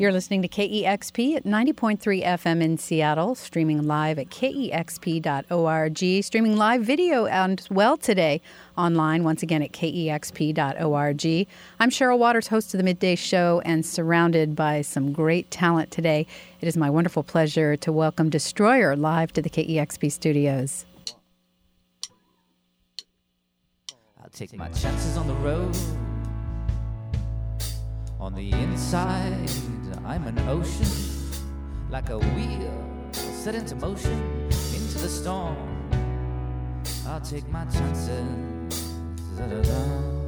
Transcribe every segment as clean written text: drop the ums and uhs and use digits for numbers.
You're listening to KEXP at 90.3 FM in Seattle, streaming live at kexp.org, streaming live video as well today online, once again at kexp.org. I'm Cheryl Waters, host of the Midday Show, and surrounded by some great talent today. It is my wonderful pleasure to welcome Destroyer live to the KEXP studios. I'll take my chances on the road. On the inside, I'm an ocean, like a wheel set into motion, into the storm. I'll take my chances, da-da-da.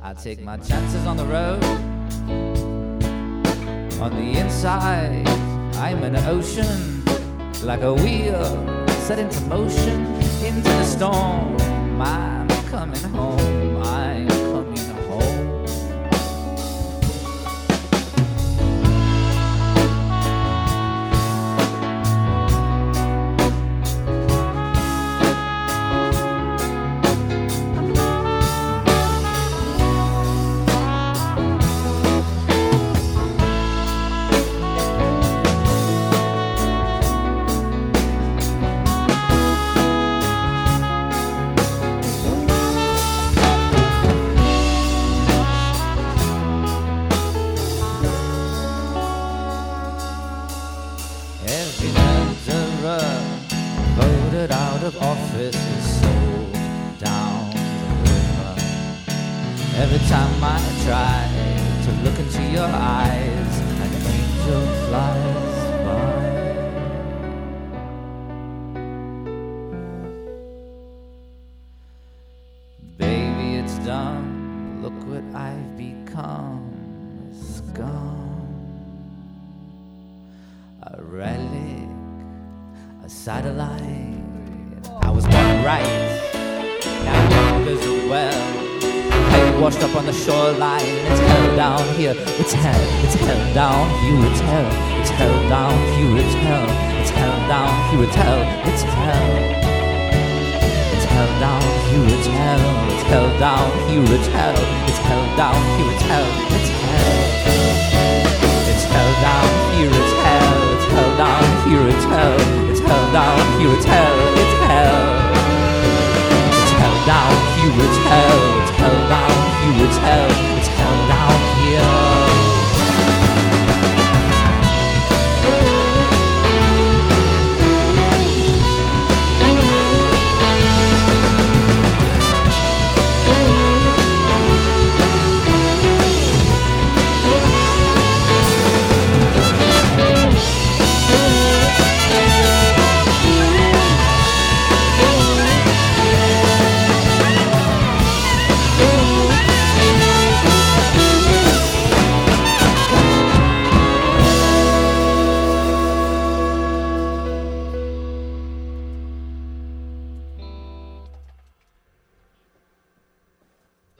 I'll take my chances on the road. On the inside, I'm an ocean, like a wheel set into motion, into the storm. I'm coming home, I'm coming home.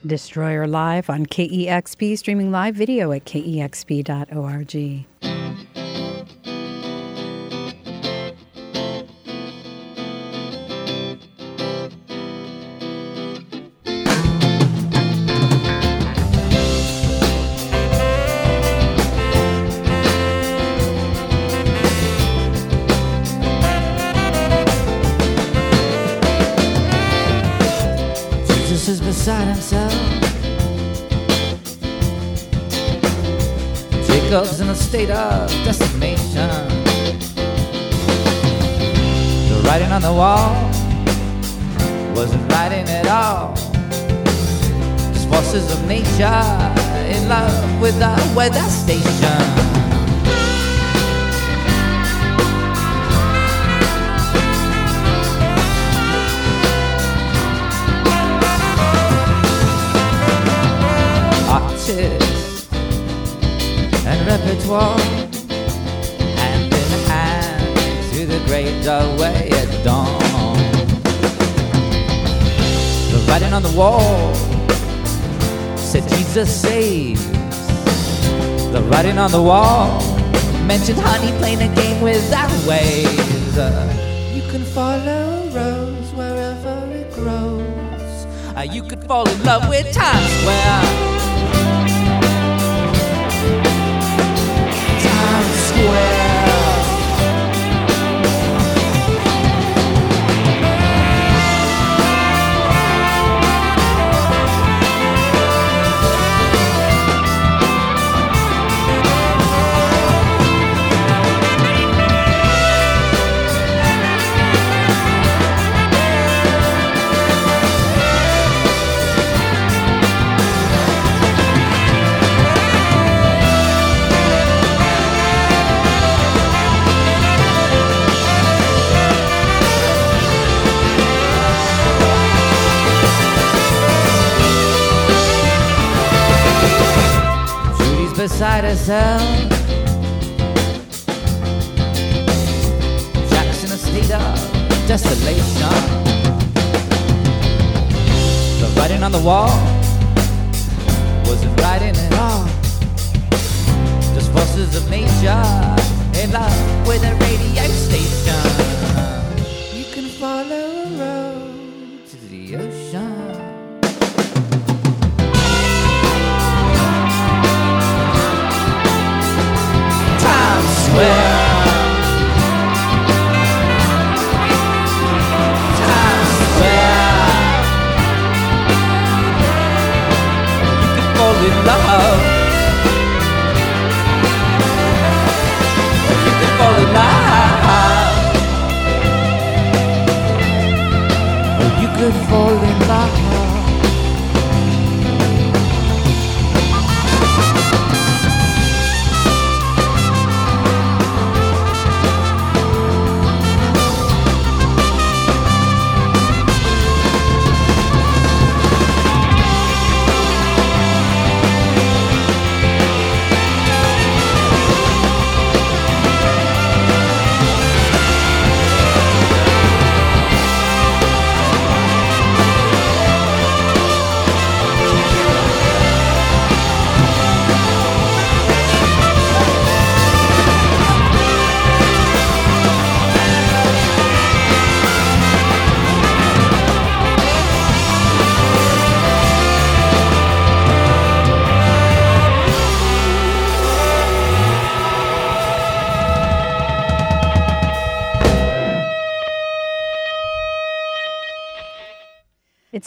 Destroyer live on KEXP, streaming live video at kexp.org. Beside himself, Jacob's in a state of decimation. The writing on the wall wasn't writing at all. Just forces of nature in love with the weather station. And repertoire, hand in hand to the great away at dawn. The writing on the wall said Jesus saves. The writing on the wall mentioned honey playing a game without waves. You can follow rose wherever it grows. You could fall in love with Times Square. beside herself. Jackson a steeder, desolation. The writing on the wall wasn't writing at all. Just forces of nature in love with a radio station. You can follow a road to the ocean.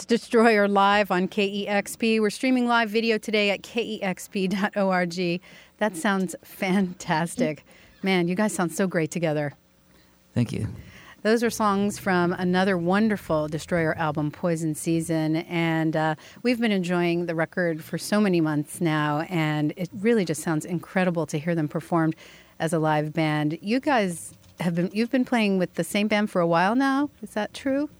Destroyer live on KEXP. We're streaming live video today at kexp.org. That sounds fantastic. Man, you guys sound so great together. Thank you. Those are songs from another wonderful Destroyer album, Poison Season, and we've been enjoying the record for so many months now, and it really just sounds incredible to hear them performed as a live band. You guys have you've been playing with the same band for a while now. Is that true?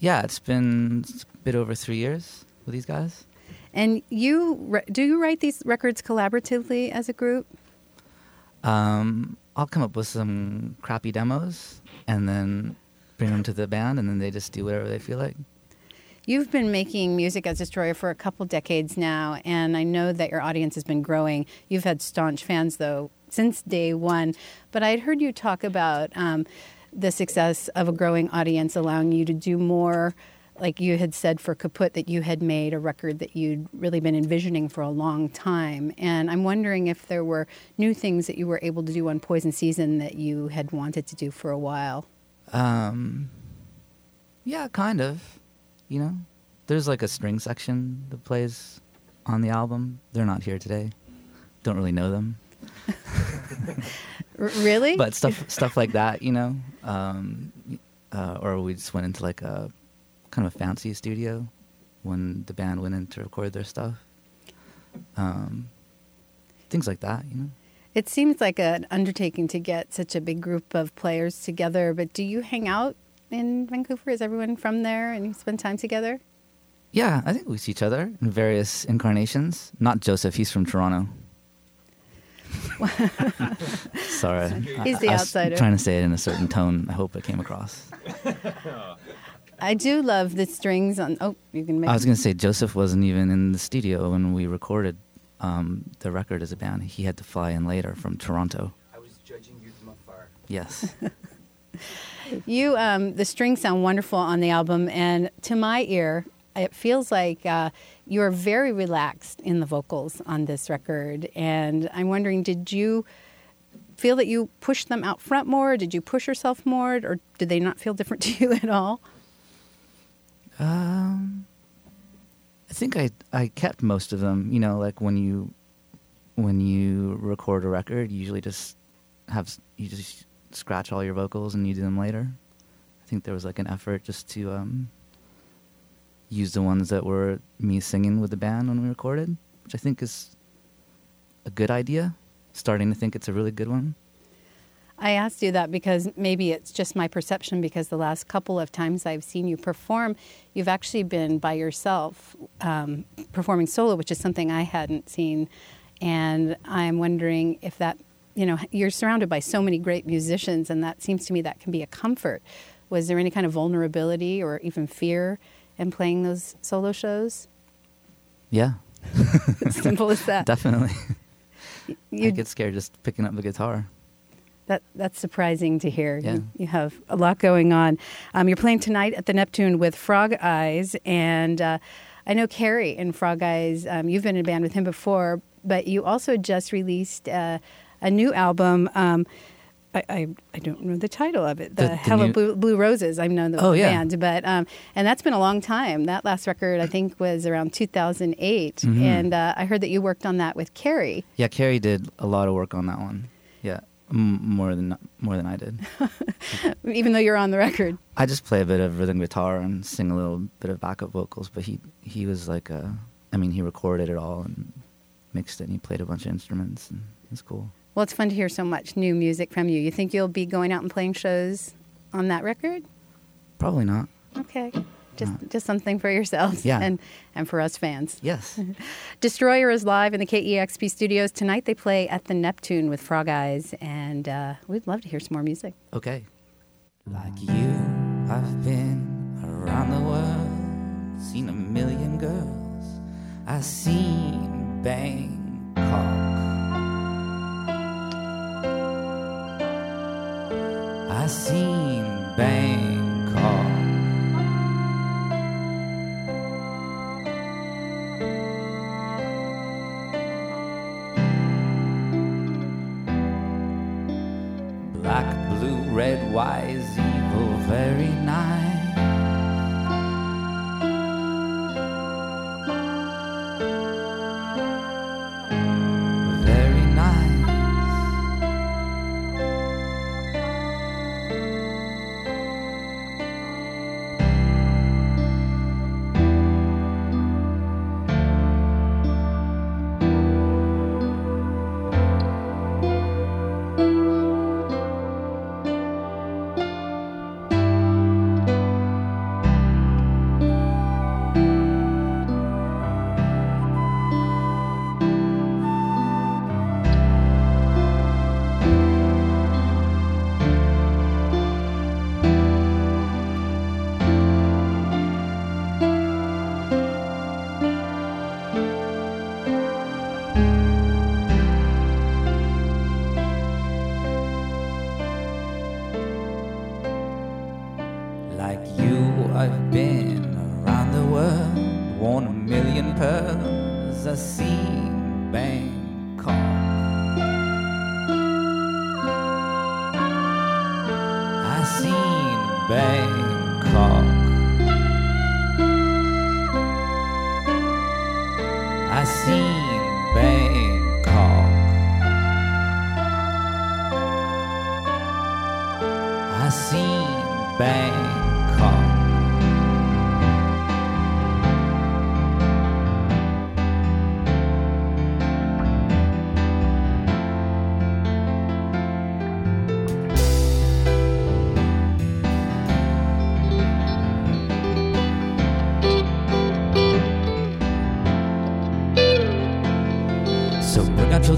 Yeah, it's been a bit over 3 years with these guys. And do you write these records collaboratively as a group? I'll come up with some crappy demos and then bring them to the band, and then they just do whatever they feel like. You've been making music as Destroyer for a couple decades now, and I know that your audience has been growing. You've had staunch fans, though, since day one. But I'd heard you talk about the success of a growing audience allowing you to do more, like you had said for Caput, that you had made a record that you'd really been envisioning for a long time. And I'm wondering if there were new things that you were able to do on Poison Season that you had wanted to do for a while. Yeah, kind of. You know, there's like a string section that plays on the album. They're not here today. Don't really know them. Really? But stuff like that, you know. Or we just went into like a kind of a fancy studio when the band went in to record their stuff. Things like that, you know. It seems like an undertaking to get such a big group of players together, but do you hang out in Vancouver? Is everyone from there and you spend time together? Yeah, I think we see each other in various incarnations. Not Joseph, he's from Toronto. Sorry. He's the outsider. I was trying to say it in a certain tone. I hope it came across. I do love the strings on... Oh, you can make... I was going to say, Joseph wasn't even in the studio when we recorded the record as a band. He had to fly in later from Toronto. I was judging you from afar. Yes. You, the strings sound wonderful on the album, and to my ear... It feels like you are very relaxed in the vocals on this record. And I'm wondering, did you feel that you pushed them out front more? Did you push yourself more? Or did they not feel different to you at all? I think I kept most of them. You know, like when you record a record, you usually just scratch all your vocals and you do them later. I think there was like an effort just to... use the ones that were me singing with the band when we recorded, which I think is a good idea. Starting to think it's a really good one. I asked you that because maybe it's just my perception, because the last couple of times I've seen you perform, you've actually been by yourself performing solo, which is something I hadn't seen And I'm wondering if that, you know, you're surrounded by so many great musicians, and that seems to me that can be a comfort. Was there any kind of vulnerability or even fear in playing those solo shows? Yeah. Simple as that. Definitely. I get scared just picking up the guitar. That's surprising to hear. Yeah. You have a lot going on. You're playing tonight at the Neptune with Frog Eyes, and I know Carrie in Frog Eyes. You've been in a band with him before, but you also just released a new album. I don't know the title of it. The Hello Blue Roses. I've known the band, but and that's been a long time. That last record I think was around 2008, mm-hmm. and I heard that you worked on that with Carrie. Yeah, Carrie did a lot of work on that one. Yeah. More than I did. Even though you're on the record. I just play a bit of rhythm guitar and sing a little bit of backup vocals, but he was like he recorded it all and mixed it, and he played a bunch of instruments, and it was cool. Well, it's fun to hear so much new music from you. You think you'll be going out and playing shows on that record? Probably not. Okay. Just something for yourselves and for us fans. Yes. Destroyer is live in the KEXP studios. Tonight they play at the Neptune with Frog Eyes, and we'd love to hear some more music. Okay. Like you, I've been around the world, seen a million girls. I've seen Bangkok. I've seen Bangkok. Red, wise, evil, very nice. Very nice.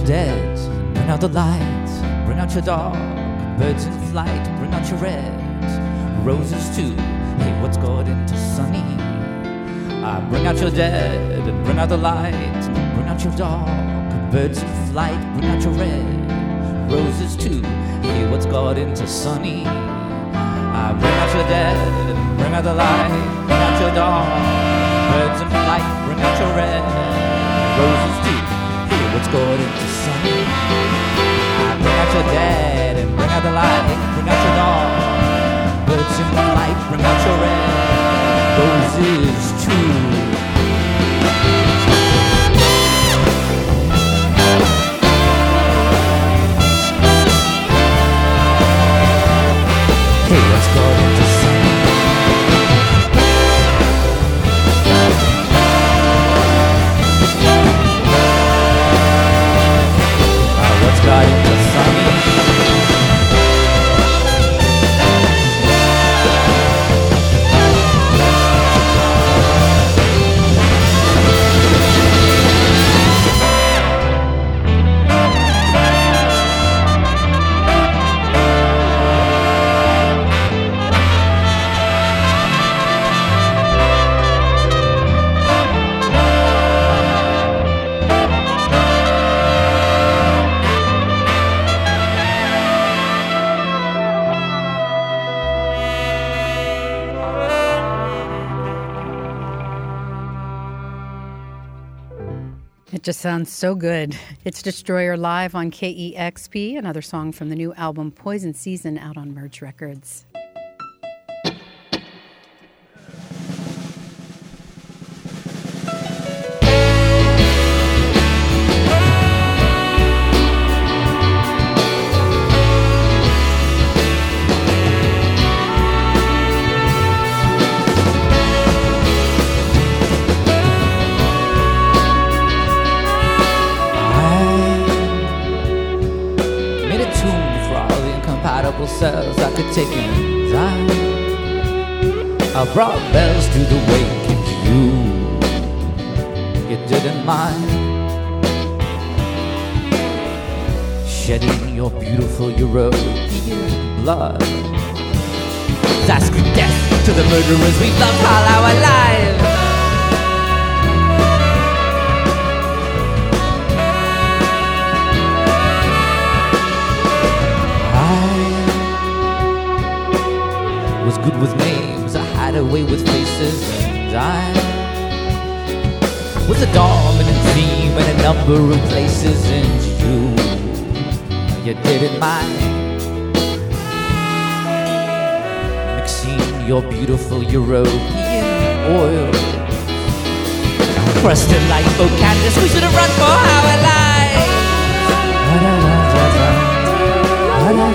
Dead, bring out the light, bring out your dark, birds in flight, bring out your red, roses too, hey, what's got into sunny? Bring out your dead, and bring out the light, bring out your dark, birds in flight, bring out your red, roses too, hey, what's got into sunny? Bring out your dead, and bring out the light, bring out your dark, birds in flight, bring out your red, roses too. What's good into sunny? Bring out your dead and bring out the light, bring out your dawn, birds in the light, bring out your red, roses too. Hey, what's good into sunny? Like the sunny. just sounds so good. It's Destroyer live on KEXP, another song from the new album Poison Season out on Merge Records. Cells I could take in time. I brought bells to the wake if you didn't mind shedding your beautiful European blood. I scream death to the murderers we've loved all our lives. Was good with names, I hide away with faces, and I was a dominant theme in a number of places, and you didn't mind mixing your beautiful European oil. Pressed a light, oh Candace, we should have run for our lives. When I'm at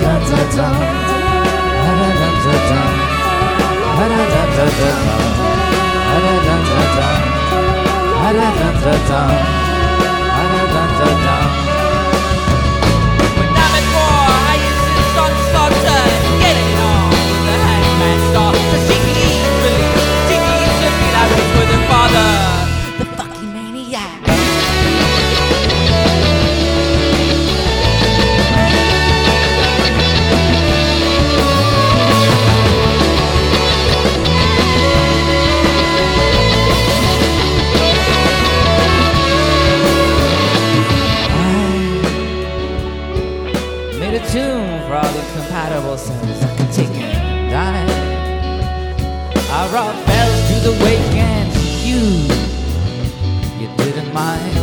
war, I insist on slaughter. Get it on with the hangman's star. So she can eat relief, she can eat the meat I raised with her father, the fucking maniac. Compatible sounds I could take and die. I brought bells to the wake and you didn't mind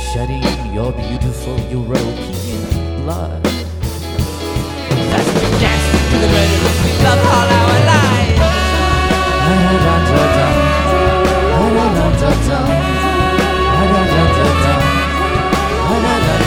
shedding your beautiful European blood. That's the dance to the red of the club all our lives.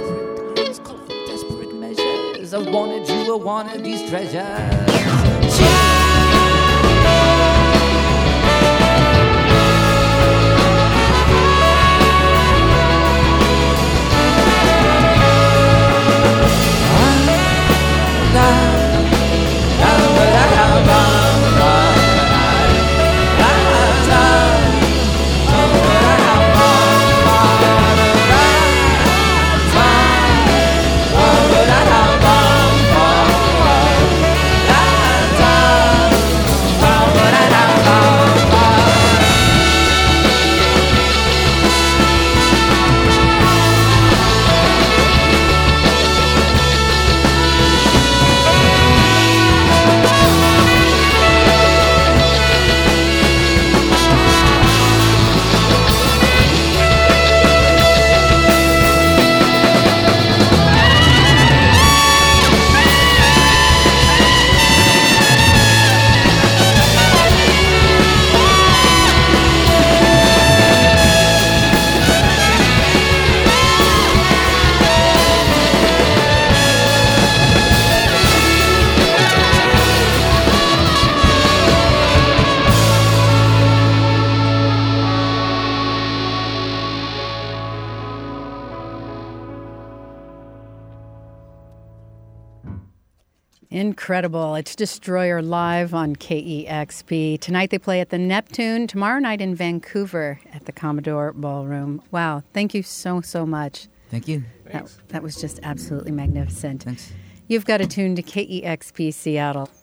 times call for desperate measures. I wanted you, I wanted these treasures. Incredible. It's Destroyer live on KEXP. Tonight they play at the Neptune, tomorrow night in Vancouver at the Commodore Ballroom. Wow. Thank you so much. Thank you. That was just absolutely magnificent. Thanks. You've got to tune to KEXP Seattle.